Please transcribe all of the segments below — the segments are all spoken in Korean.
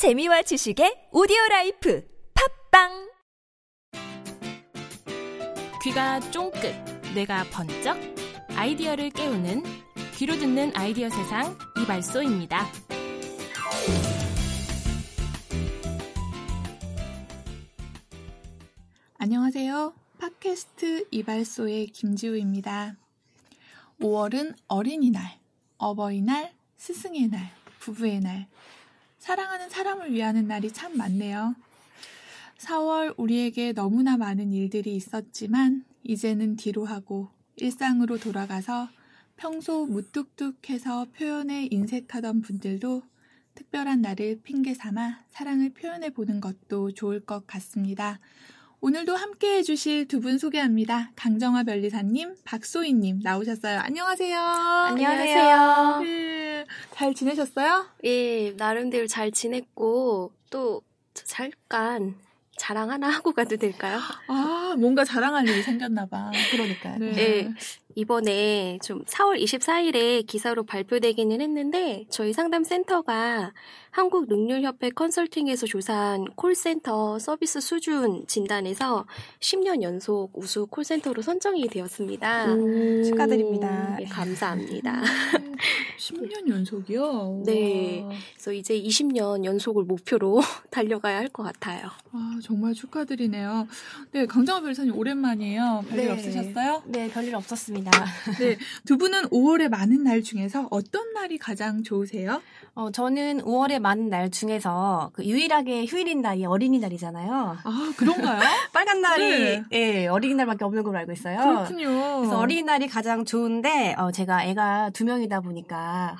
재미와 지식의 오디오라이프 팟빵. 귀가 쫑긋, 뇌가 번쩍, 아이디어를 깨우는 귀로 듣는 아이디어 세상 이발소입니다. 안녕하세요. 팟캐스트 이발소의 김지우입니다. 5월은 어린이날, 어버이날, 스승의 날, 부부의 날, 사랑하는 사람을 위하는 날이 참 많네요. 4월 우리에게 너무나 많은 일들이 있었지만 이제는 뒤로 하고 일상으로 돌아가서 평소 무뚝뚝해서 표현에 인색하던 분들도 특별한 날을 핑계 삼아 사랑을 표현해 보는 것도 좋을 것 같습니다. 오늘도 함께해 주실 두 분 소개합니다. 강정화 변리사님, 박소희님 나오셨어요. 안녕하세요. 안녕하세요. 네, 잘 지내셨어요? 예, 나름대로 잘 지냈고 또 잠깐 자랑 하나 하고 가도 될까요? 아, 뭔가 자랑할 일이 생겼나 봐. 그러니까요. 네. 네, 이번에 좀 4월 24일에 기사로 발표되기는 했는데 저희 상담센터가 한국능률협회 컨설팅에서 조사한 콜센터 서비스 수준 진단에서 10년 연속 우수 콜센터로 선정이 되었습니다. 축하드립니다. 네, 감사합니다. 10년 연속이요? 네. 그래서 이제 20년 연속을 목표로 달려가야 할 것 같아요. 아, 정말 축하드리네요. 네, 강정화 변호사님 오랜만이에요. 별일 없으셨어요? 네, 별일 없었습니다. 네, 두 분은 5월의 많은 날 중에서 어떤 날이 가장 좋으세요? 저는 5월의 많은 날 중에서 그 유일하게 휴일인 날이 어린이날이잖아요. 아, 그런가요? 빨간 날이 네. 예, 어린이날밖에 없는 걸로 알고 있어요. 그렇군요. 그래서 어린이날이 가장 좋은데 제가 애가 두 명이다 보니까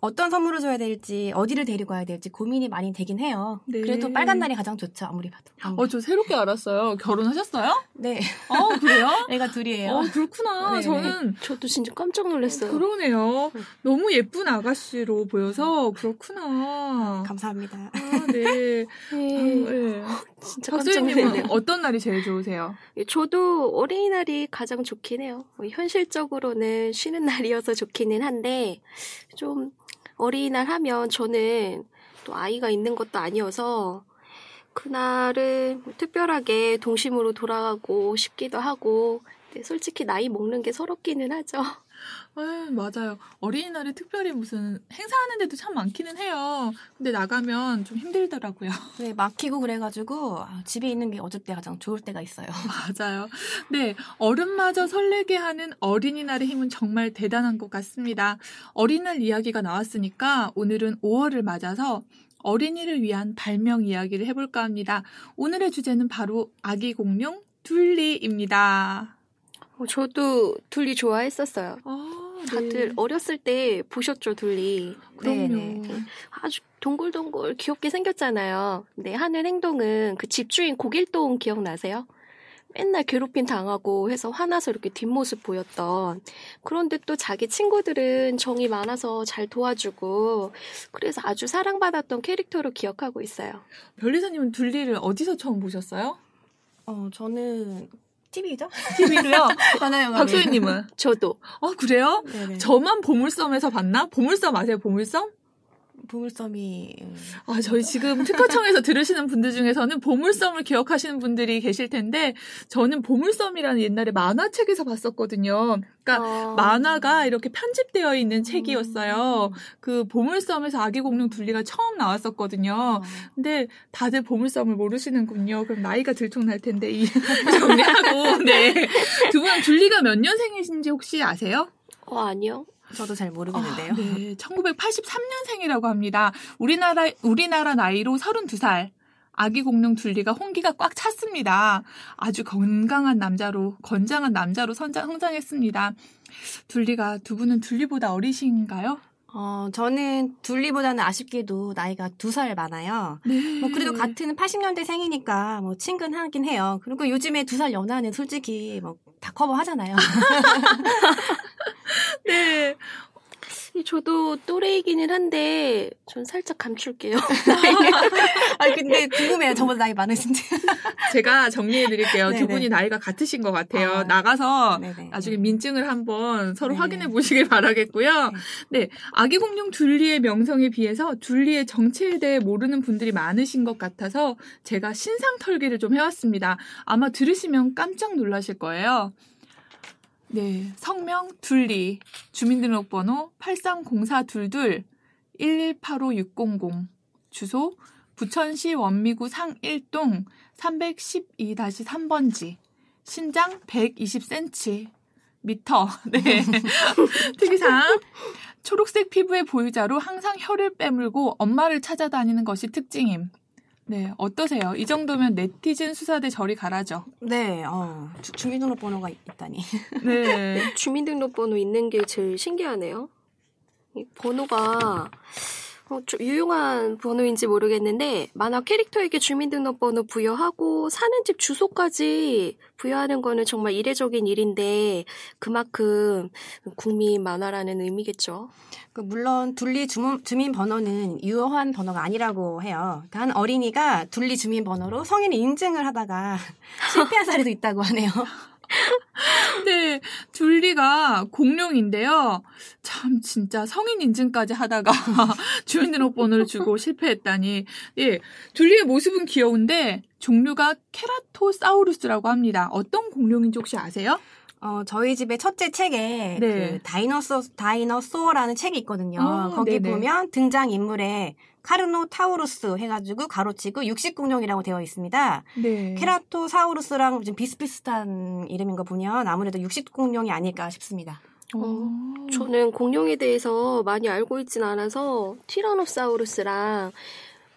어떤 선물을 줘야 될지 어디를 데리고 와야 될지 고민이 많이 되긴 해요. 네. 그래도 빨간 날이 가장 좋죠. 아무리 봐도. 저 새롭게 알았어요. 결혼하셨어요? 네. 아, 그래요? 애가 둘이에요. 그렇구나. 네네. 저도 진짜 깜짝 놀랐어요. 그러네요. 너무 예쁜 아가씨로 보여서 그렇구나. 감사합니다. 아, 네. 네. 진짜 깜짝 놀랐네요. 어떤 날이 제일 좋으세요? 저도 어린이날이 가장 좋긴 해요. 현실적으로는 쉬는 날이어서 좋기는 한데 좀 어린이날 하면 저는 또 아이가 있는 것도 아니어서 그날은 특별하게 동심으로 돌아가고 싶기도 하고 솔직히 나이 먹는 게 서럽기는 하죠. 맞아요. 어린이날에 특별히 무슨 행사하는 데도 참 많기는 해요. 근데 나가면 좀 힘들더라고요. 네, 막히고 그래가지고 집에 있는 게 어저께 가장 좋을 때가 있어요. 맞아요. 네, 어른마저 설레게 하는 어린이날의 힘은 정말 대단한 것 같습니다. 어린이날 이야기가 나왔으니까 오늘은 5월을 맞아서 어린이를 위한 발명 이야기를 해볼까 합니다. 오늘의 주제는 바로 아기 공룡 둘리입니다. 저도 둘리 좋아했었어요. 아, 네. 다들 어렸을 때 보셨죠, 둘리? 그럼요. 네. 아주 동글동글 귀엽게 생겼잖아요. 근데 하는 행동은 그 집주인 고길동 기억나세요? 맨날 괴롭힘 당하고 해서 화나서 이렇게 뒷모습 보였던. 그런데 또 자기 친구들은 정이 많아서 잘 도와주고 그래서 아주 사랑받았던 캐릭터로 기억하고 있어요. 변리사님은 둘리를 어디서 처음 보셨어요? 저는... TV죠? TV로요? 맞아요. 박소희님은? 저도. 그래요? 네네. 저만 보물섬에서 봤나? 보물섬 아세요? 보물섬? 보물섬이... 저희 지금 특허청에서 들으시는 분들 중에서는 보물섬을 기억하시는 분들이 계실 텐데 저는 보물섬이라는 옛날에 만화책에서 봤었거든요. 그러니까 만화가 이렇게 편집되어 있는 책이었어요. 그 보물섬에서 아기 공룡 둘리가 처음 나왔었거든요. 근데 다들 보물섬을 모르시는군요. 그럼 나이가 들통날 텐데 정리하고. 네. 두 분 둘리가 몇 년생이신지 혹시 아세요? 아니요. 저도 잘 모르겠는데요. 네, 1983년생이라고 합니다. 우리나라 나이로 32살. 아기 공룡 둘리가 홍기가 꽉 찼습니다. 아주 건장한 남자로 성장했습니다. 둘리가 두 분은 둘리보다 어리신가요? 저는 둘리보다는 아쉽게도 나이가 2살 많아요. 네. 그래도 같은 80년대 생이니까 친근하긴 해요. 그리고 요즘에 2살 연하는 솔직히 다 커버하잖아요. 네. 저도 또래이기는 한데 전 살짝 감출게요. 아 근데 궁금해요. 저보다 나이 많으신지. 제가 정리해드릴게요. 두 분이 나이가 같으신 것 같아요. 아, 나가서 네네. 나중에 민증을 한번 서로 네네. 확인해 보시길 바라겠고요. 네, 아기 공룡 둘리의 명성에 비해서 둘리의 정체에 대해 모르는 분들이 많으신 것 같아서 제가 신상 털기를 좀 해왔습니다. 아마 들으시면 깜짝 놀라실 거예요. 네, 성명 둘리, 주민등록번호 830422, 1185600, 주소 부천시 원미구 상 1동 312-3번지, 신장 120cm, 미터, 네. 특이사항, 초록색 피부의 보유자로 항상 혀를 빼물고 엄마를 찾아다니는 것이 특징임. 네, 어떠세요? 이 정도면 네티즌 수사대 저리 가라죠. 네, 주민등록번호가 있다니. 네. 주민등록번호 있는 게 제일 신기하네요. 이 번호가 유용한 번호인지 모르겠는데 만화 캐릭터에게 주민등록번호 부여하고 사는 집 주소까지 부여하는 거는 정말 이례적인 일인데 그만큼 국민 만화라는 의미겠죠. 물론 둘리 주민번호는 유효한 번호가 아니라고 해요. 그러니까 한 어린이가 둘리 주민번호로 성인 인증을 하다가 실패한 사례도 있다고 하네요. 네, 둘리가 공룡인데요. 참 진짜 성인 인증까지 하다가 주민등록번호를 주고 실패했다니. 예, 둘리의 모습은 귀여운데 종류가 케라토사우루스라고 합니다. 어떤 공룡인지 혹시 아세요? 저희 집의 첫째 책에 네. 그 다이너소어라는 책이 있거든요. 거기 네네. 보면 등장인물에 카르노타우루스 해가지고 가로치고 육식공룡이라고 되어 있습니다. 네. 케라토사우루스랑 좀 비슷비슷한 이름인 거 보면 아무래도 육식공룡이 아닐까 싶습니다. 저는 공룡에 대해서 많이 알고 있진 않아서 티라노사우루스랑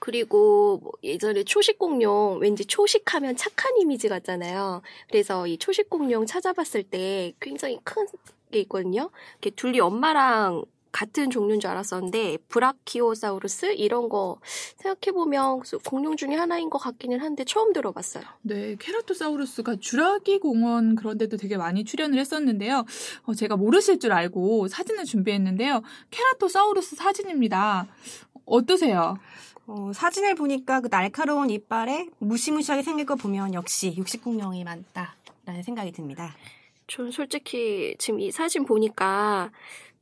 그리고 뭐 예전에 초식공룡, 왠지 초식하면 착한 이미지 같잖아요. 그래서 이 초식공룡 찾아봤을 때 굉장히 큰 게 있거든요. 이렇게 둘리 엄마랑 같은 종류인 줄 알았었는데 브라키오사우루스 이런 거 생각해보면 공룡 중에 하나인 것 같기는 한데 처음 들어봤어요. 네, 케라토사우루스가 주라기 공원 그런 데도 되게 많이 출연을 했었는데요. 제가 모르실 줄 알고 사진을 준비했는데요. 케라토사우루스 사진입니다. 어떠세요? 사진을 보니까 그 날카로운 이빨에 무시무시하게 생긴 거 보면 역시 육식공룡이 많다라는 생각이 듭니다. 저는 솔직히 지금 이 사진 보니까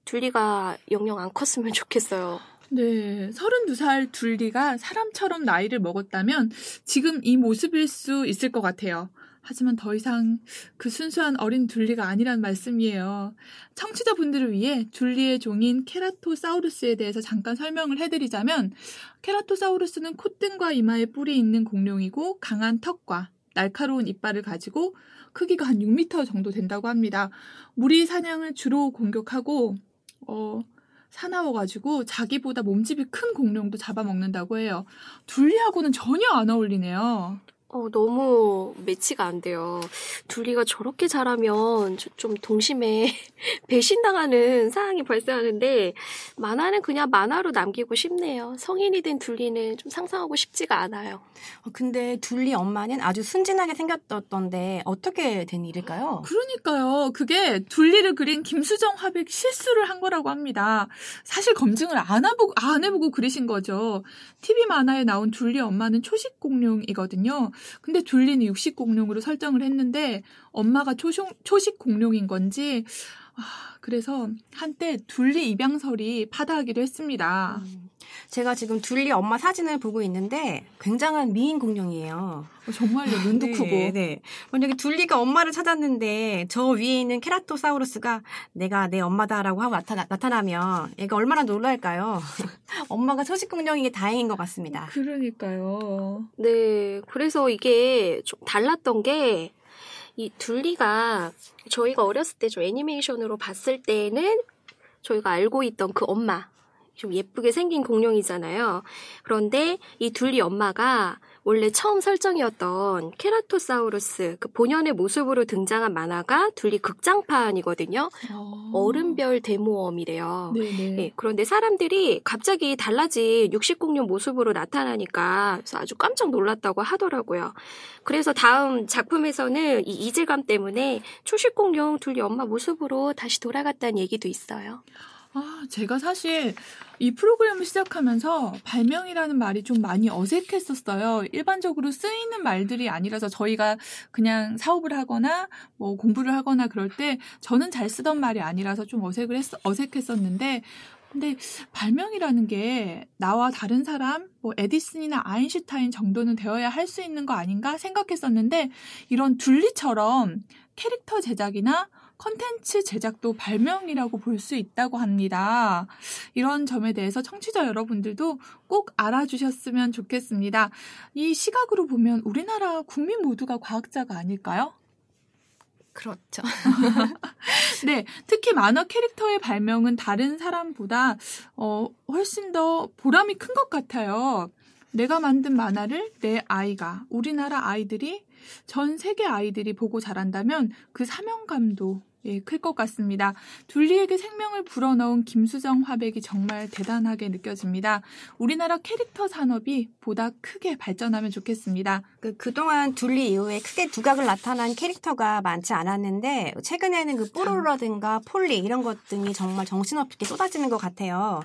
둘리가 영영 안 컸으면 좋겠어요. 네, 32살 둘리가 사람처럼 나이를 먹었다면 지금 이 모습일 수 있을 것 같아요. 하지만 더 이상 그 순수한 어린 둘리가 아니란 말씀이에요. 청취자분들을 위해 둘리의 종인 케라토사우루스에 대해서 잠깐 설명을 해드리자면 케라토사우루스는 콧등과 이마에 뿔이 있는 공룡이고 강한 턱과 날카로운 이빨을 가지고 크기가 한 6m 정도 된다고 합니다. 무리 사냥을 주로 공격하고 사나워가지고 자기보다 몸집이 큰 공룡도 잡아먹는다고 해요. 둘리하고는 전혀 안 어울리네요. 너무 매치가 안 돼요. 둘리가 저렇게 자라면 좀 동심에 배신당하는 상황이 발생하는데 만화는 그냥 만화로 남기고 싶네요. 성인이 된 둘리는 좀 상상하고 싶지가 않아요. 근데 둘리 엄마는 아주 순진하게 생겼던데 어떻게 된 일일까요? 그러니까요. 그게 둘리를 그린 김수정 화백 실수를 한 거라고 합니다. 사실 검증을 안 해보고 그리신 거죠. TV 만화에 나온 둘리 엄마는 초식 공룡이거든요. 근데 둘리는 육식 공룡으로 설정을 했는데 엄마가 초식 공룡인 건지 그래서 한때 둘리 입양설이 파다하기도 했습니다. 제가 지금 둘리 엄마 사진을 보고 있는데 굉장한 미인 공룡이에요. 정말요. 눈도 크고. 네. 만약에 둘리가 엄마를 찾았는데 저 위에 있는 케라토사우루스가 내가 내 엄마다라고 하고 나타나면 얘가 얼마나 놀랄까요? 엄마가 초식 공룡인 게 다행인 것 같습니다. 그러니까요. 네. 그래서 이게 좀 달랐던 게 이 둘리가 저희가 어렸을 때 좀 애니메이션으로 봤을 때는 저희가 알고 있던 그 엄마 좀 예쁘게 생긴 공룡이잖아요. 그런데 이 둘리 엄마가 원래 처음 설정이었던 케라토사우루스 그 본연의 모습으로 등장한 만화가 둘리 극장판이거든요. 얼음별 대모험이래요. 네, 그런데 사람들이 갑자기 달라진 육식공룡 모습으로 나타나니까 그래서 아주 깜짝 놀랐다고 하더라고요. 그래서 다음 작품에서는 이 이질감 때문에 초식공룡 둘리 엄마 모습으로 다시 돌아갔다는 얘기도 있어요. 아, 제가 사실 이 프로그램을 시작하면서 발명이라는 말이 좀 많이 어색했었어요. 일반적으로 쓰이는 말들이 아니라서 저희가 그냥 사업을 하거나 뭐 공부를 하거나 그럴 때 저는 잘 쓰던 말이 아니라서 좀 어색했었는데 근데 발명이라는 게 나와 다른 사람, 뭐 에디슨이나 아인슈타인 정도는 되어야 할 수 있는 거 아닌가 생각했었는데 이런 둘리처럼 캐릭터 제작이나 콘텐츠 제작도 발명이라고 볼 수 있다고 합니다. 이런 점에 대해서 청취자 여러분들도 꼭 알아주셨으면 좋겠습니다. 이 시각으로 보면 우리나라 국민 모두가 과학자가 아닐까요? 그렇죠. 네, 특히 만화 캐릭터의 발명은 다른 사람보다 훨씬 더 보람이 큰 것 같아요. 내가 만든 만화를 내 아이가, 우리나라 아이들이, 전 세계 아이들이 보고 자란다면 그 사명감도 클 것 같습니다. 둘리에게 생명을 불어넣은 김수정 화백이 정말 대단하게 느껴집니다. 우리나라 캐릭터 산업이 보다 크게 발전하면 좋겠습니다. 그동안 둘리 이후에 크게 두각을 나타난 캐릭터가 많지 않았는데 최근에는 그 뽀로로라든가 폴리 이런 것 등이 정말 정신없게 쏟아지는 것 같아요.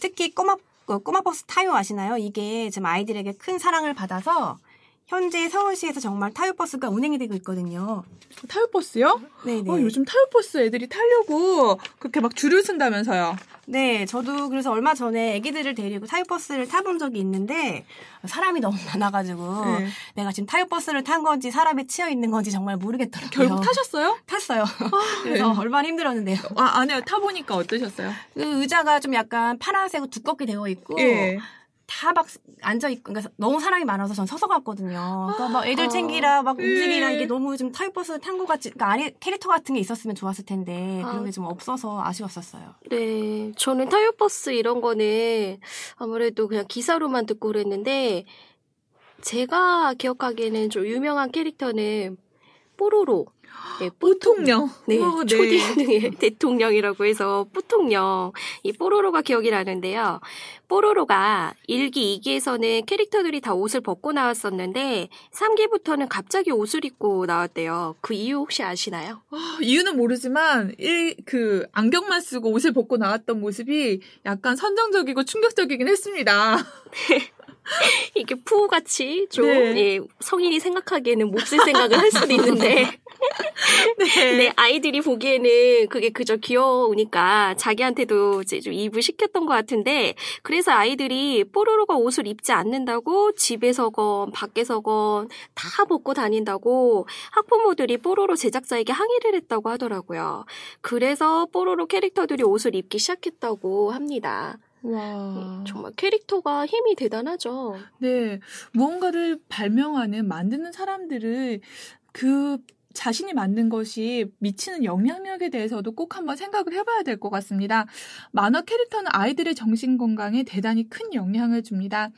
특히 꼬마버스 타요 아시나요? 이게 지금 아이들에게 큰 사랑을 받아서 현재 서울시에서 정말 타요버스가 운행이 되고 있거든요. 타요버스요? 네네. 요즘 타요버스 애들이 타려고 그렇게 막 줄을 쓴다면서요. 네, 저도 그래서 얼마 전에 애기들을 데리고 타요버스를 타본 적이 있는데 사람이 너무 많아가지고 네. 내가 지금 타요버스를 탄 건지 사람에 치여 있는 건지 정말 모르겠더라고요. 결국 타셨어요? 탔어요. 그래서 네. 얼마나 힘들었는데요. 아니요. 타보니까 어떠셨어요? 그 의자가 좀 약간 파란색으로 두껍게 되어 있고 네. 다 막 앉아있고, 그러니까 너무 사람이 많아서 전 서서 갔거든요. 그러니까 막 애들 챙기라, 막 움직이라, 이게 너무 좀 타요버스 탄 것 같이, 그러니까 아니, 캐릭터 같은 게 있었으면 좋았을 텐데, 그런 게 좀 없어서 아쉬웠었어요. 네. 저는 타요버스 이런 거는 아무래도 그냥 기사로만 듣고 그랬는데, 제가 기억하기에는 좀 유명한 캐릭터는 뽀로로. 네, 뽀통령. 네, 초딩의 네. 대통령이라고 해서 뽀통령. 이 뽀로로가 기억이 나는데요. 뽀로로가 1기, 2기에서는 캐릭터들이 다 옷을 벗고 나왔었는데 3기부터는 갑자기 옷을 입고 나왔대요. 그 이유 혹시 아시나요? 이유는 모르지만 그 안경만 쓰고 옷을 벗고 나왔던 모습이 약간 선정적이고 충격적이긴 했습니다. 네. 이게 푸우같이 좀 네. 예, 성인이 생각하기에는 몹쓸 생각을 할 수도 있는데 네. 네, 아이들이 보기에는 그게 그저 귀여우니까 자기한테도 이제 좀 입을 시켰던 것 같은데 그래서 아이들이 뽀로로가 옷을 입지 않는다고 집에서건 밖에서건 다 벗고 다닌다고 학부모들이 뽀로로 제작자에게 항의를 했다고 하더라고요. 그래서 뽀로로 캐릭터들이 옷을 입기 시작했다고 합니다. 와. 정말 캐릭터가 힘이 대단하죠. 네. 무언가를 발명하는, 만드는 사람들을 그 자신이 만든 것이 미치는 영향력에 대해서도 꼭 한번 생각을 해봐야 될 것 같습니다. 만화 캐릭터는 아이들의 정신 건강에 대단히 큰 영향을 줍니다.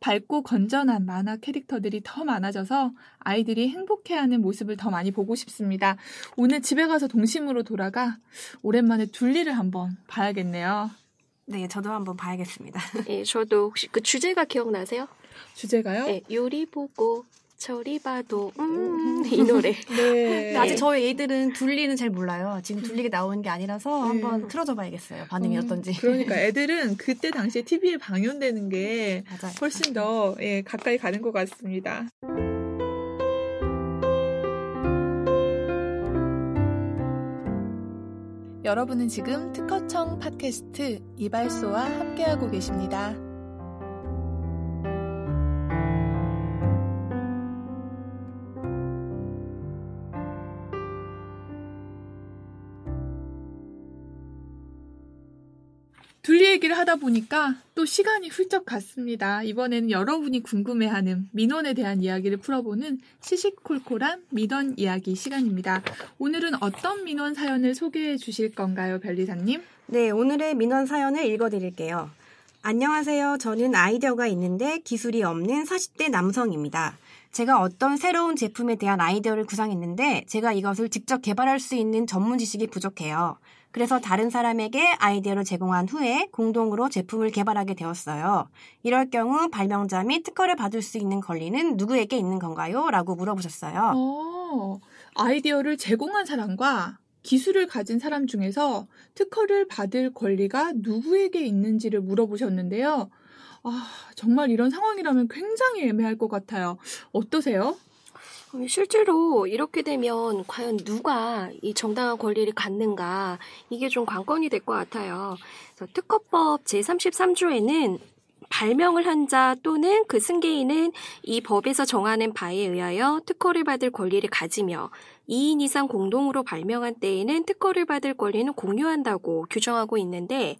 밝고 건전한 만화 캐릭터들이 더 많아져서 아이들이 행복해하는 모습을 더 많이 보고 싶습니다. 오늘 집에 가서 동심으로 돌아가 오랜만에 둘리를 한번 봐야겠네요. 네, 저도 한번 봐야겠습니다. 예, 저도 혹시 그 주제가 기억나세요? 주제가요? 네, 요리 보고 저리 봐도 이 노래. 네. 아직 저희 애들은 둘리는 잘 몰라요. 지금 둘리가 나오는 게 아니라서 한번 틀어줘 봐야겠어요. 반응이 어떤지. 그러니까 애들은 그때 당시에 TV에 방영되는 게 맞아요. 훨씬 더 예, 가까이 가는 것 같습니다. 여러분은 지금 특허청 팟캐스트 이발소와 함께하고 계십니다. 둘리 얘기를 하다 보니까 또 시간이 훌쩍 갔습니다. 이번에는 여러분이 궁금해하는 민원에 대한 이야기를 풀어보는 시시콜콜한 민원 이야기 시간입니다. 오늘은 어떤 민원 사연을 소개해 주실 건가요, 변리사님? 네, 오늘의 민원 사연을 읽어드릴게요. 안녕하세요. 저는 아이디어가 있는데 기술이 없는 40대 남성입니다. 제가 어떤 새로운 제품에 대한 아이디어를 구상했는데 제가 이것을 직접 개발할 수 있는 전문 지식이 부족해요. 그래서 다른 사람에게 아이디어를 제공한 후에 공동으로 제품을 개발하게 되었어요. 이럴 경우 발명자 및 특허를 받을 수 있는 권리는 누구에게 있는 건가요? 라고 물어보셨어요. 아이디어를 제공한 사람과 기술을 가진 사람 중에서 특허를 받을 권리가 누구에게 있는지를 물어보셨는데요. 정말 이런 상황이라면 굉장히 애매할 것 같아요. 어떠세요? 실제로 이렇게 되면 과연 누가 이 정당한 권리를 갖는가, 이게 좀 관건이 될 것 같아요. 그래서 특허법 제33조에는 발명을 한 자 또는 그 승계인은 이 법에서 정하는 바에 의하여 특허를 받을 권리를 가지며 2인 이상 공동으로 발명한 때에는 특허를 받을 권리는 공유한다고 규정하고 있는데,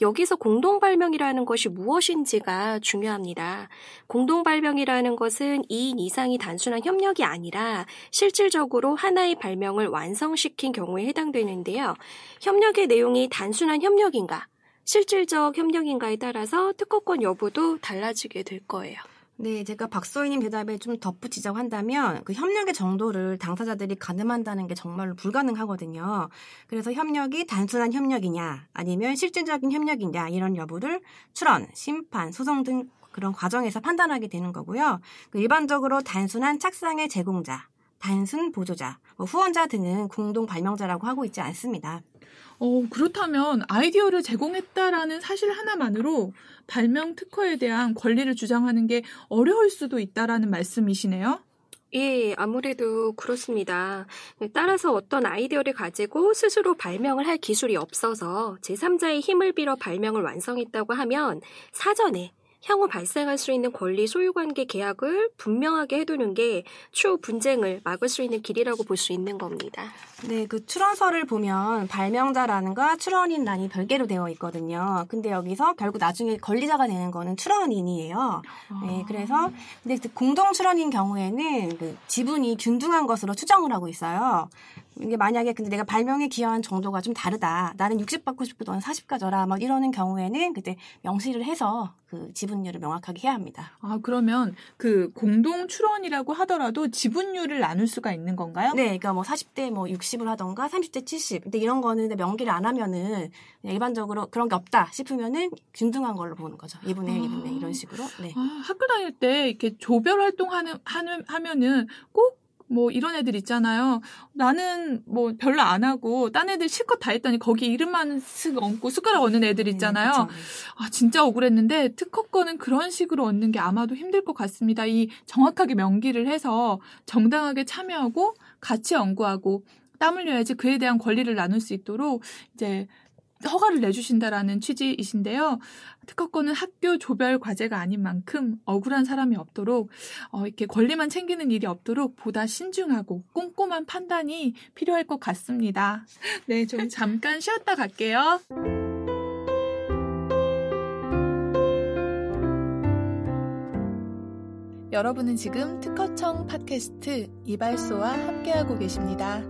여기서 공동발명이라는 것이 무엇인지가 중요합니다. 공동발명이라는 것은 2인 이상이 단순한 협력이 아니라 실질적으로 하나의 발명을 완성시킨 경우에 해당되는데요. 협력의 내용이 단순한 협력인가, 실질적 협력인가에 따라서 특허권 여부도 달라지게 될 거예요. 네, 제가 박소희님 대답에 좀 덧붙이자고 한다면, 그 협력의 정도를 당사자들이 가늠한다는 게 정말로 불가능하거든요. 그래서 협력이 단순한 협력이냐, 아니면 실질적인 협력이냐, 이런 여부를 출원, 심판, 소송 등 그런 과정에서 판단하게 되는 거고요. 일반적으로 단순한 착상의 제공자, 단순 보조자, 후원자 등은 공동 발명자라고 하고 있지 않습니다. 그렇다면 아이디어를 제공했다라는 사실 하나만으로 발명 특허에 대한 권리를 주장하는 게 어려울 수도 있다라는 말씀이시네요? 예, 아무래도 그렇습니다. 따라서 어떤 아이디어를 가지고 스스로 발명을 할 기술이 없어서 제3자의 힘을 빌어 발명을 완성했다고 하면 사전에 향후 발생할 수 있는 권리 소유관계 계약을 분명하게 해두는 게 추후 분쟁을 막을 수 있는 길이라고 볼 수 있는 겁니다. 네, 그 출원서를 보면 발명자란과 출원인란이 별개로 되어 있거든요. 근데 여기서 결국 나중에 권리자가 되는 거는 출원인이에요. 네, 그래서 근데 공동 출원인 경우에는 그 지분이 균등한 것으로 추정을 하고 있어요. 이게 만약에 근데 내가 발명에 기여한 정도가 좀 다르다. 나는 60 받고 싶고 너는 40 가져라. 막 이러는 경우에는 그때 명시를 해서 그 지분율을 명확하게 해야 합니다. 그러면 그 공동 출원이라고 하더라도 지분율을 나눌 수가 있는 건가요? 네, 그러니까 뭐 40대 뭐 60을 하던가 30대 70. 근데 이런 거는 명기를 안 하면은 일반적으로 그런 게 없다 싶으면은 균등한 걸로 보는 거죠. 2분의 1, 2분의 1 이런 식으로. 네. 학교 다닐 때 이렇게 조별 활동하는 하면은 꼭 뭐 이런 애들 있잖아요. 나는 뭐 별로 안 하고 딴 애들 실컷 다 했더니 거기 이름만 쓱 얹고 숟가락 얹는 애들 있잖아요. 네, 진짜 억울했는데 특허권은 그런 식으로 얻는 게 아마도 힘들 것 같습니다. 이 정확하게 명기를 해서 정당하게 참여하고 같이 연구하고 땀 흘려야지 그에 대한 권리를 나눌 수 있도록 이제 허가를 내주신다라는 취지이신데요. 특허권은 학교 조별 과제가 아닌 만큼 억울한 사람이 없도록 이렇게 권리만 챙기는 일이 없도록 보다 신중하고 꼼꼼한 판단이 필요할 것 같습니다. 네, 좀 잠깐 쉬었다 갈게요. 여러분은 지금 특허청 팟캐스트 이발소와 함께하고 계십니다.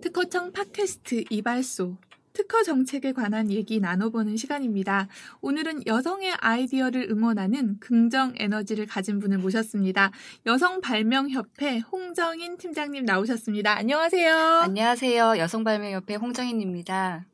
특허청 팟캐스트 이발소, 특허 정책에 관한 얘기 나눠보는 시간입니다. 오늘은 여성의 아이디어를 응원하는 긍정 에너지를 가진 분을 모셨습니다. 여성발명협회 홍정인 팀장님 나오셨습니다. 안녕하세요. 안녕하세요. 여성발명협회 홍정인입니다.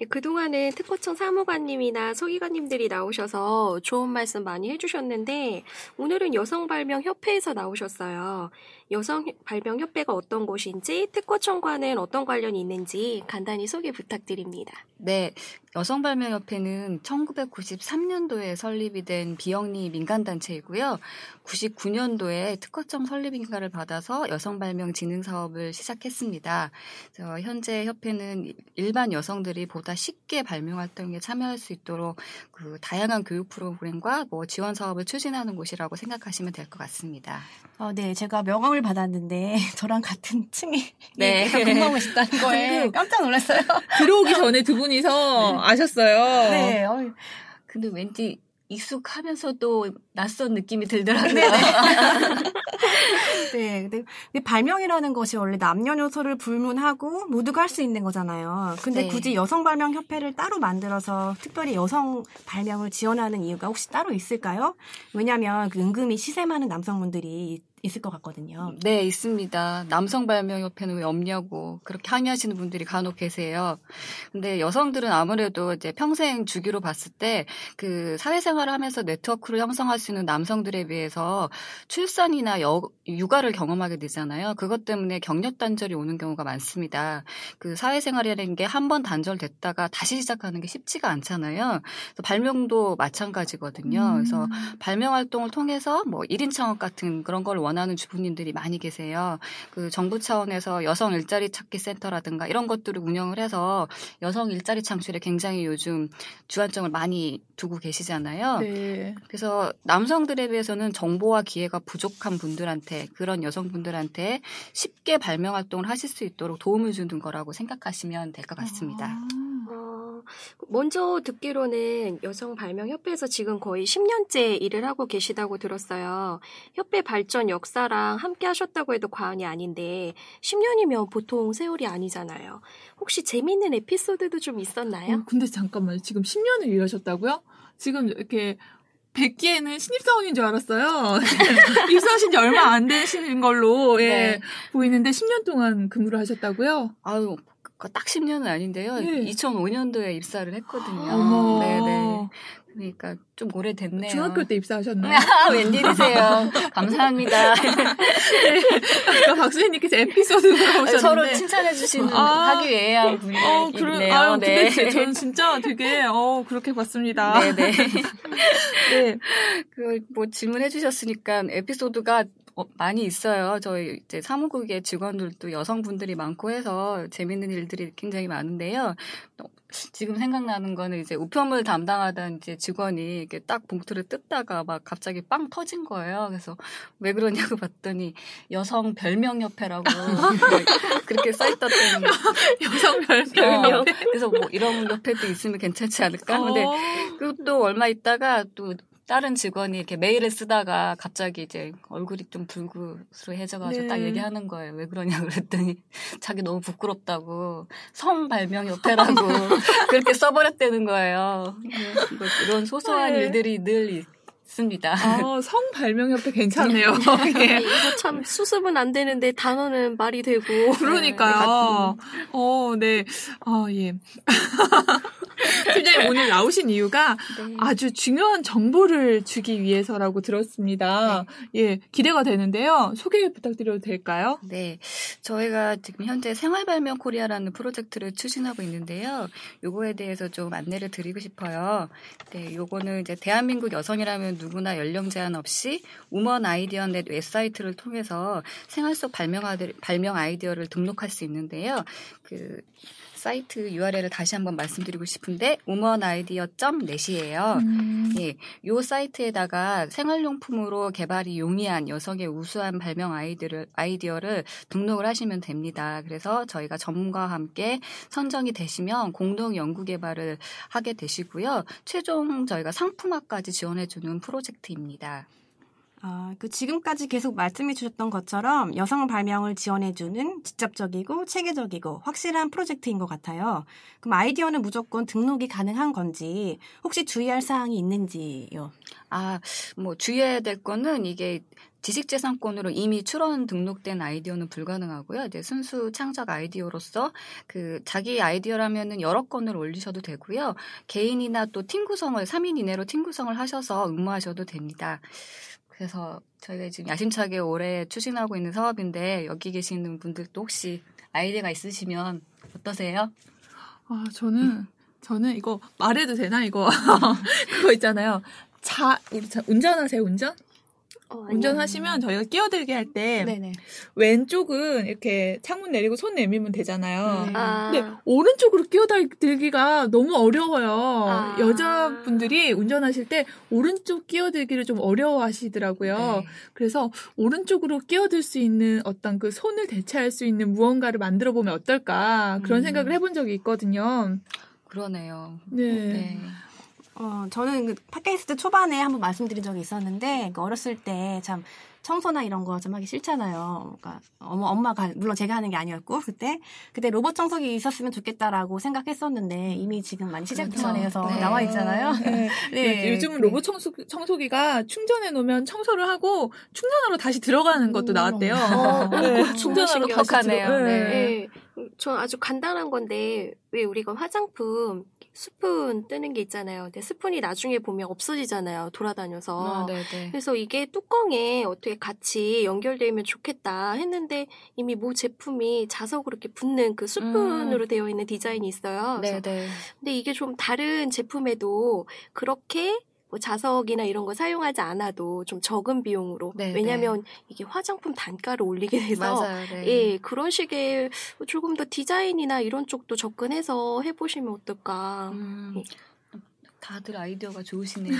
예, 그동안은 특허청 사무관님이나 서기관님들이 나오셔서 좋은 말씀 많이 해주셨는데, 오늘은 여성발명협회에서 나오셨어요. 여성발명협회가 어떤 곳인지, 특허청과는 어떤 관련이 있는지 간단히 소개 부탁드립니다. 네, 여성발명협회는 1993년도에 설립이 된 비영리 민간단체이고요. 99년도에 특허청 설립인가를 받아서 여성발명진흥사업을 시작했습니다. 그래서 현재 협회는 일반 여성들이 보다 쉽게 발명 활동에 참여할 수 있도록 그 다양한 교육 프로그램과 뭐 지원 사업을 추진하는 곳이라고 생각하시면 될 것 같습니다. 네, 제가 명함을 받았는데 저랑 같은 층에 근무하고 있다는 거에 깜짝 놀랐어요. 들어오기 전에 두 분이서 아셨어요. 네. 근데 왠지 익숙하면서도 낯선 느낌이 들더라고요. 네, 근데 발명이라는 것이 원래 남녀노소를 불문하고 모두가 할 수 있는 거잖아요. 근데 굳이 여성발명협회를 따로 만들어서 특별히 여성 발명을 지원하는 이유가 혹시 따로 있을까요? 왜냐하면 그 은근히 시세 많은 남성분들이 있을 것 같거든요. 네, 있습니다. 남성 발명협회는 왜 없냐고 그렇게 항의하시는 분들이 간혹 계세요. 근데 여성들은 아무래도 이제 평생 주기로 봤을 때 그 사회생활을 하면서 네트워크를 형성할 수 있는 남성들에 비해서 출산이나 육아를 경험하게 되잖아요. 그것 때문에 경력 단절이 오는 경우가 많습니다. 그 사회생활이라는 게 한 번 단절됐다가 다시 시작하는 게 쉽지가 않잖아요. 그래서 발명도 마찬가지거든요. 그래서 발명 활동을 통해서 뭐 1인 창업 같은 그런 걸 원하는 주부님들이 많이 계세요. 그 정부 차원에서 여성 일자리 찾기 센터라든가 이런 것들을 운영을 해서 여성 일자리 창출에 굉장히 요즘 주안점을 많이 두고 계시잖아요. 네. 그래서 남성들에 비해서는 정보와 기회가 부족한 분들한테, 그런 여성분들한테 쉽게 발명 활동을 하실 수 있도록 도움을 주는 거라고 생각하시면 될 것 같습니다. 먼저 듣기로는 여성발명협회에서 지금 거의 10년째 일을 하고 계시다고 들었어요. 협회 발전 역사랑 함께 하셨다고 해도 과언이 아닌데 10년이면 보통 세월이 아니잖아요. 혹시 재미있는 에피소드도 좀 있었나요? 근데 잠깐만요. 지금 10년을 일하셨다고요? 지금 이렇게 뵙기에는 신입사원인 줄 알았어요. 입사하신 지 얼마 안 되신 걸로 보이는데 10년 동안 근무를 하셨다고요? 아유, 딱 10년은 아닌데요. 2005년도에 입사를 했거든요. 네네. 그러니까 좀 오래됐네요. 중학교 때 입사하셨나요? 웬일이세요. 감사합니다. 아까 박수님께서 에피소드 물어보셨는데 서로 칭찬해 주시는 하기 애한 분이네요. 근데 저는 진짜 되게 그렇게 봤습니다. 네네. 네. 그 뭐 질문해 주셨으니까 에피소드가 많이 있어요. 저희 이제 사무국의 직원들도 여성분들이 많고 해서 재밌는 일들이 굉장히 많은데요. 지금 생각나는 거는 이제 우편물 담당하던 이제 직원이 이렇게 딱 봉투를 뜯다가 막 갑자기 빵 터진 거예요. 그래서 왜 그러냐고 봤더니 여성 별명협회라고 그렇게 써있던 여성 별명협회. 그래서 뭐 이런 협회도 있으면 괜찮지 않을까. 근데 또 얼마 있다가 또 다른 직원이 이렇게 메일을 쓰다가 갑자기 이제 얼굴이 좀 불그스름해져가지고 딱 얘기하는 거예요. 왜 그러냐고 그랬더니 자기 너무 부끄럽다고 성발명협회라고 그렇게 써버렸다는 거예요. 이런 소소한 일들이 늘 있습니다. 성발명협회 괜찮네요. 이거 참 수습은 안 되는데 단어는 말이 되고. 그러니까요. 네. 예. 팀장님 오늘 나오신 이유가 아주 중요한 정보를 주기 위해서라고 들었습니다. 네. 예, 기대가 되는데요. 소개 부탁드려도 될까요? 네, 저희가 지금 현재 생활발명 코리아라는 프로젝트를 추진하고 있는데요. 요거에 대해서 좀 안내를 드리고 싶어요. 네, 요거는 이제 대한민국 여성이라면 누구나 연령 제한 없이 우먼 아이디어넷 웹사이트를 통해서 생활 속 발명 아이디어를 등록할 수 있는데요. 그 사이트 URL을 다시 한번 말씀드리고 싶은데 womenideia.net이에요. 예, 이 사이트에다가 생활용품으로 개발이 용이한 여성의 우수한 발명 아이디어를 등록을 하시면 됩니다. 그래서 저희가 전문가와 함께 선정이 되시면 공동 연구 개발을 하게 되시고요. 최종 저희가 상품화까지 지원해주는 프로젝트입니다. 그 지금까지 계속 말씀해 주셨던 것처럼 여성 발명을 지원해주는 직접적이고 체계적이고 확실한 프로젝트인 것 같아요. 그럼 아이디어는 무조건 등록이 가능한 건지 혹시 주의할 사항이 있는지요? 뭐 주의해야 될 거는 이게 지식재산권으로 이미 출원 등록된 아이디어는 불가능하고요. 이제 순수 창작 아이디어로서 그 자기 아이디어라면은 여러 건을 올리셔도 되고요. 개인이나 또 팀 구성을 3인 이내로 팀 구성을 하셔서 응모하셔도 됩니다. 그래서 저희가 지금 야심차게 올해 추진하고 있는 사업인데 여기 계시는 분들도 혹시 아이디어가 있으시면 어떠세요? 저는 이거 말해도 되나 이거 그거 있잖아요. 운전하세요 운전? 운전하시면 저희가 끼어들게 할 때 왼쪽은 이렇게 창문 내리고 손 내밀면 되잖아요. 근데 오른쪽으로 끼어들기가 너무 어려워요. 여자분들이 운전하실 때 오른쪽 끼어들기를 좀 어려워하시더라고요. 그래서 오른쪽으로 끼어들 수 있는 어떤 그 손을 대체할 수 있는 무언가를 만들어 보면 어떨까 그런 생각을 해본 적이 있거든요. 그러네요. 네. 저는 팟캐스트 초반에 한번 말씀드린 적이 있었는데 어렸을 때 참 청소나 이런 거 좀 하기 싫잖아요. 그러니까 엄마가 물론 제가 하는 게 아니었고 그때 로봇 청소기 있었으면 좋겠다라고 생각했었는데 이미 지금 많이 시제품화돼서 그렇죠. 네. 나와 있잖아요. 네. 네. 요즘은 로봇 청소기가 충전해 놓으면 청소를 하고 충전하러 다시 들어가는 것도 나왔대요. 네. 충전하러 다시 들어가네요. 네. 전 아주 간단한 건데 왜 우리가 화장품 스푼 뜨는 게 있잖아요. 근데 스푼이 나중에 보면 없어지잖아요. 돌아다녀서. 아, 그래서 이게 뚜껑에 어떻게 같이 연결되면 좋겠다 했는데 이미 뭐 제품이 자석으로 이렇게 붙는 그 스푼으로 되어 있는 디자인이 있어요. 네네. 근데 이게 좀 다른 제품에도 그렇게 뭐 자석이나 이런 거 사용하지 않아도 좀 적은 비용으로 네, 왜냐하면 네. 이게 화장품 단가를 올리게 돼서 맞아요, 네. 예 그런 식의 조금 더 디자인이나 이런 쪽도 접근해서 해보시면 어떨까. 예. 다들 아이디어가 좋으시네요.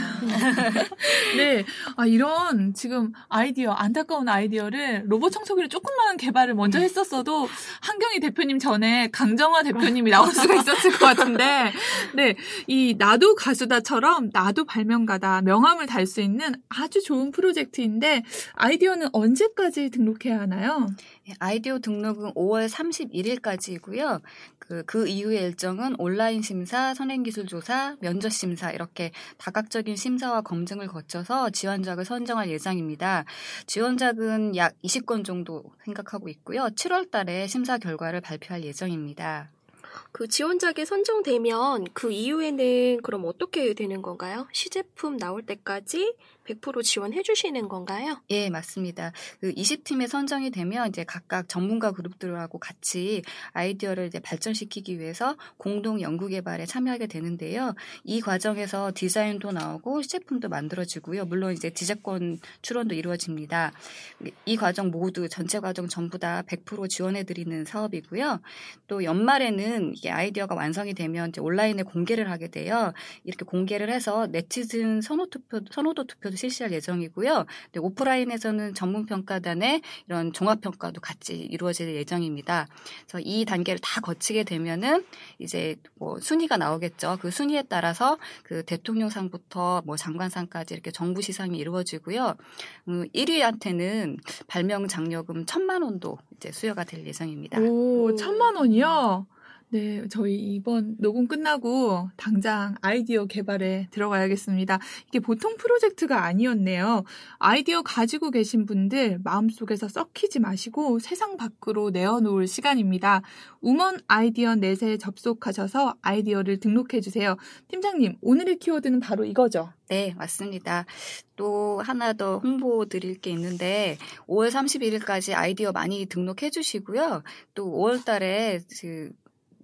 네, 아, 이런 지금 아이디어 안타까운 아이디어를 로봇 청소기를 조금만 개발을 먼저 했었어도 한경희 대표님 전에 강정화 대표님이 나올 수가 있었을 것 같은데, 네, 이 나도 가수다처럼 나도 발명가다 명함을 달 수 있는 아주 좋은 프로젝트인데 아이디어는 언제까지 등록해야 하나요? 아이디어 등록은 5월 31일까지이고요. 그 이후의 일정은 온라인 심사, 선행기술 조사, 면접 심사 이렇게 다각적인 심사와 검증을 거쳐서 지원작을 선정할 예정입니다. 지원작은 약 20건 정도 생각하고 있고요. 7월 달에 심사 결과를 발표할 예정입니다. 그 지원작에 선정되면 그 이후에는 그럼 어떻게 되는 건가요? 시제품 나올 때까지 100% 지원해 주시는 건가요? 예, 맞습니다. 그 20팀에 선정이 되면 이제 각각 전문가 그룹들하고 같이 아이디어를 이제 발전시키기 위해서 공동 연구개발에 참여하게 되는데요. 이 과정에서 디자인도 나오고 시제품도 만들어지고요. 물론 이제 디자권 출원도 이루어집니다. 이 과정 모두 전체 과정 전부 다 100% 지원해 드리는 사업이고요. 또 연말에는 이게 아이디어가 완성이 되면 이제 온라인에 공개를 하게 돼요. 이렇게 공개를 해서 네티즌 선호도 투표도 실시할 예정이고요. 네, 오프라인에서는 전문평가단의 이런 종합평가도 같이 이루어질 예정입니다. 그래서 이 단계를 다 거치게 되면은 이제 뭐 순위가 나오겠죠. 그 순위에 따라서 그 대통령상부터 뭐 장관상까지 이렇게 정부 시상이 이루어지고요. 1위한테는 발명 장려금 1,000만 원도 이제 수여가 될 예정입니다. 오, 1,000만 원이요? 네, 저희 이번 녹음 끝나고 당장 아이디어 개발에 들어가야겠습니다. 이게 보통 프로젝트가 아니었네요. 아이디어 가지고 계신 분들 마음속에서 썩히지 마시고 세상 밖으로 내어놓을 시간입니다. 우먼 아이디어 넷에 접속하셔서 아이디어를 등록해주세요. 팀장님, 오늘의 키워드는 바로 이거죠? 네, 맞습니다. 또 하나 더 홍보 드릴 게 있는데 5월 31일까지 아이디어 많이 등록해 주시고요. 또 5월 달에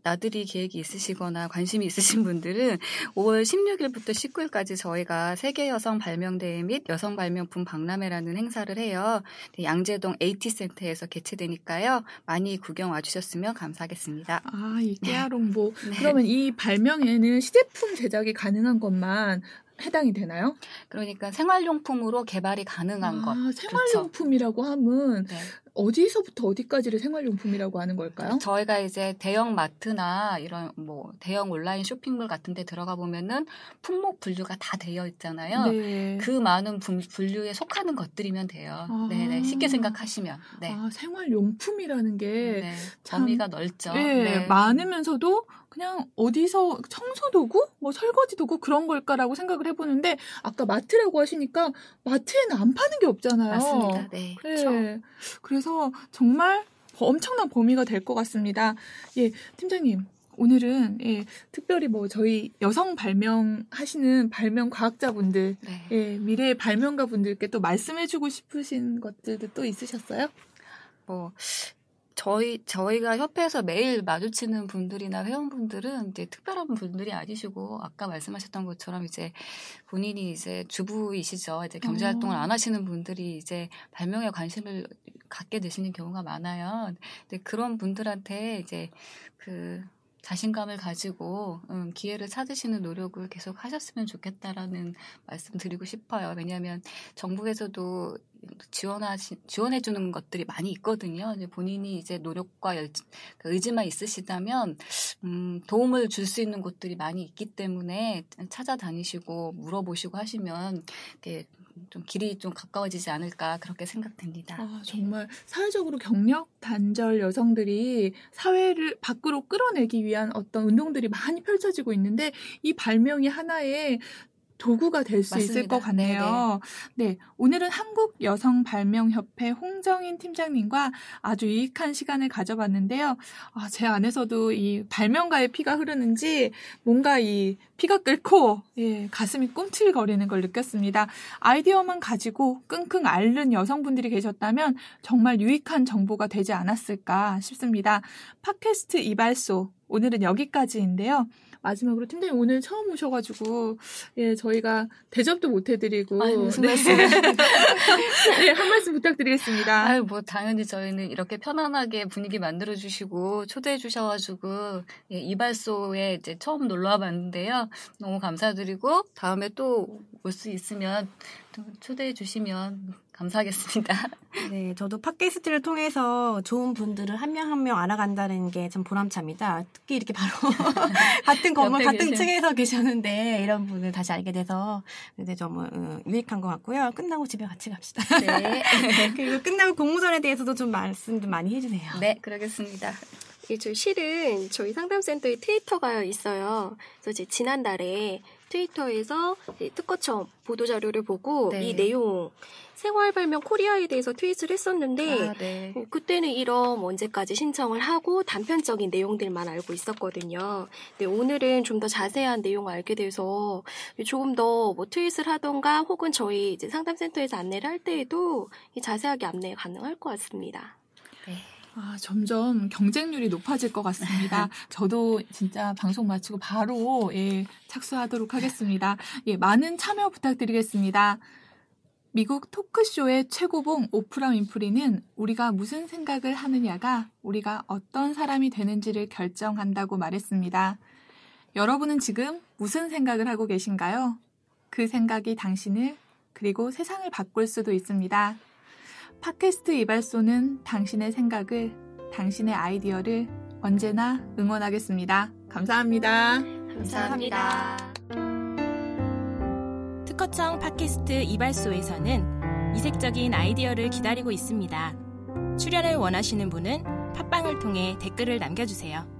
나들이 계획이 있으시거나 관심이 있으신 분들은 5월 16일부터 19일까지 저희가 세계여성발명대회 및 여성발명품 박람회라는 행사를 해요. 양재동 AT센터에서 개최되니까요. 많이 구경 와주셨으면 감사하겠습니다. 아, 이 깨알홍보. 네. 그러면 이 발명회는 시제품 제작이 가능한 것만 해당이 되나요? 그러니까 생활용품으로 개발이 가능한 것. 생활용품이라고 그렇죠. 하면 네. 어디서부터 어디까지를 생활용품이라고 하는 걸까요? 저희가 이제 대형 마트나 이런 뭐 대형 온라인 쇼핑몰 같은 데 들어가 보면은 품목 분류가 다 되어 있잖아요. 네. 그 많은 분류에 속하는 것들이면 돼요. 아. 네네. 쉽게 생각하시면. 네. 아, 생활용품이라는 게 네. 범위가 넓죠. 네. 네. 많으면서도 그냥 어디서 청소도구? 뭐 설거지도구 그런 걸까라고 생각을 해보는데 아까 마트라고 하시니까 마트에는 안 파는 게 없잖아요. 맞습니다. 네. 그렇죠. 네. 그래서 정말 엄청난 범위가 될 것 같습니다. 예, 팀장님. 오늘은 예, 특별히 뭐 저희 여성 발명하시는 발명 과학자분들, 네. 예, 미래의 발명가분들께 또 말씀해주고 싶으신 것들도 또 있으셨어요? 저희가 협회에서 매일 마주치는 분들이나 회원분들은 이제 특별한 분들이 아니시고 아까 말씀하셨던 것처럼 이제 본인이 이제 주부이시죠. 이제 경제 활동을 안 하시는 분들이 이제 발명에 관심을 갖게 되시는 경우가 많아요. 근데 그런 분들한테 이제 그 자신감을 가지고 기회를 찾으시는 노력을 계속 하셨으면 좋겠다라는 말씀 드리고 싶어요. 왜냐하면 정부에서도 지원해주는 것들이 많이 있거든요. 이제 본인이 이제 노력과 의지만 있으시다면 도움을 줄 수 있는 곳들이 많이 있기 때문에 찾아다니시고 물어보시고 하시면 이렇게 좀 길이 좀 가까워지지 않을까 그렇게 생각됩니다. 아, 정말 사회적으로 경력 단절 여성들이 사회를 밖으로 끌어내기 위한 어떤 운동들이 많이 펼쳐지고 있는데 이 발명이 하나의 도구가 될 수 있을 것 같네요. 네네. 네, 오늘은 한국여성발명협회 홍정인 팀장님과 아주 유익한 시간을 가져봤는데요. 아, 제 안에서도 이 발명가의 피가 흐르는지 뭔가 이 피가 끓고 예, 가슴이 꿈틀거리는 걸 느꼈습니다. 아이디어만 가지고 끙끙 앓는 여성분들이 계셨다면 정말 유익한 정보가 되지 않았을까 싶습니다. 팟캐스트 이발소 오늘은 여기까지인데요. 마지막으로 팀장님 오늘 처음 오셔가지고 예 저희가 대접도 못 해드리고 아유, 무슨 네. 말씀 네, 한 말씀 부탁드리겠습니다. 아유 뭐 당연히 저희는 이렇게 편안하게 분위기 만들어 주시고 초대해 주셔가지고 예, 이발소에 이제 처음 놀러와 봤는데요 너무 감사드리고 다음에 또 올 수 있으면 또 초대해 주시면. 감사하겠습니다. 네, 저도 팟캐스트를 통해서 좋은 분들을 한 명 한 명 알아간다는 게 참 보람찹니다. 특히 이렇게 바로 같은 건물, 같은 층에서 계셨는데 이런 분을 다시 알게 돼서 근데 너무 유익한 것 같고요. 끝나고 집에 같이 갑시다. 네. 그리고 끝나고 공모전에 대해서도 좀 말씀 좀 많이 해주세요. 네, 그러겠습니다. 저희 실은 저희 상담센터에 트위터가 있어요. 그래서 이제 지난달에 트위터에서 특허청 보도자료를 보고 네. 이 내용 생활발명 코리아에 대해서 트윗을 했었는데 아, 네. 그때는 이런 언제까지 신청을 하고 단편적인 내용들만 알고 있었거든요. 근데 오늘은 좀 더 자세한 내용을 알게 돼서 조금 더 뭐 트윗을 하던가 혹은 저희 이제 상담센터에서 안내를 할 때에도 자세하게 안내 가능할 것 같습니다. 네. 아, 점점 경쟁률이 높아질 것 같습니다. 저도 진짜 방송 마치고 바로 예, 착수하도록 하겠습니다. 예, 많은 참여 부탁드리겠습니다. 미국 토크쇼의 최고봉 오프라 윈프리는 우리가 무슨 생각을 하느냐가 우리가 어떤 사람이 되는지를 결정한다고 말했습니다. 여러분은 지금 무슨 생각을 하고 계신가요? 그 생각이 당신을 그리고 세상을 바꿀 수도 있습니다. 팟캐스트 이발소는 당신의 생각을, 당신의 아이디어를 언제나 응원하겠습니다. 감사합니다. 감사합니다. 특허청 팟캐스트 이발소에서는 이색적인 아이디어를 기다리고 있습니다. 출연을 원하시는 분은 팟빵을 통해 댓글을 남겨주세요.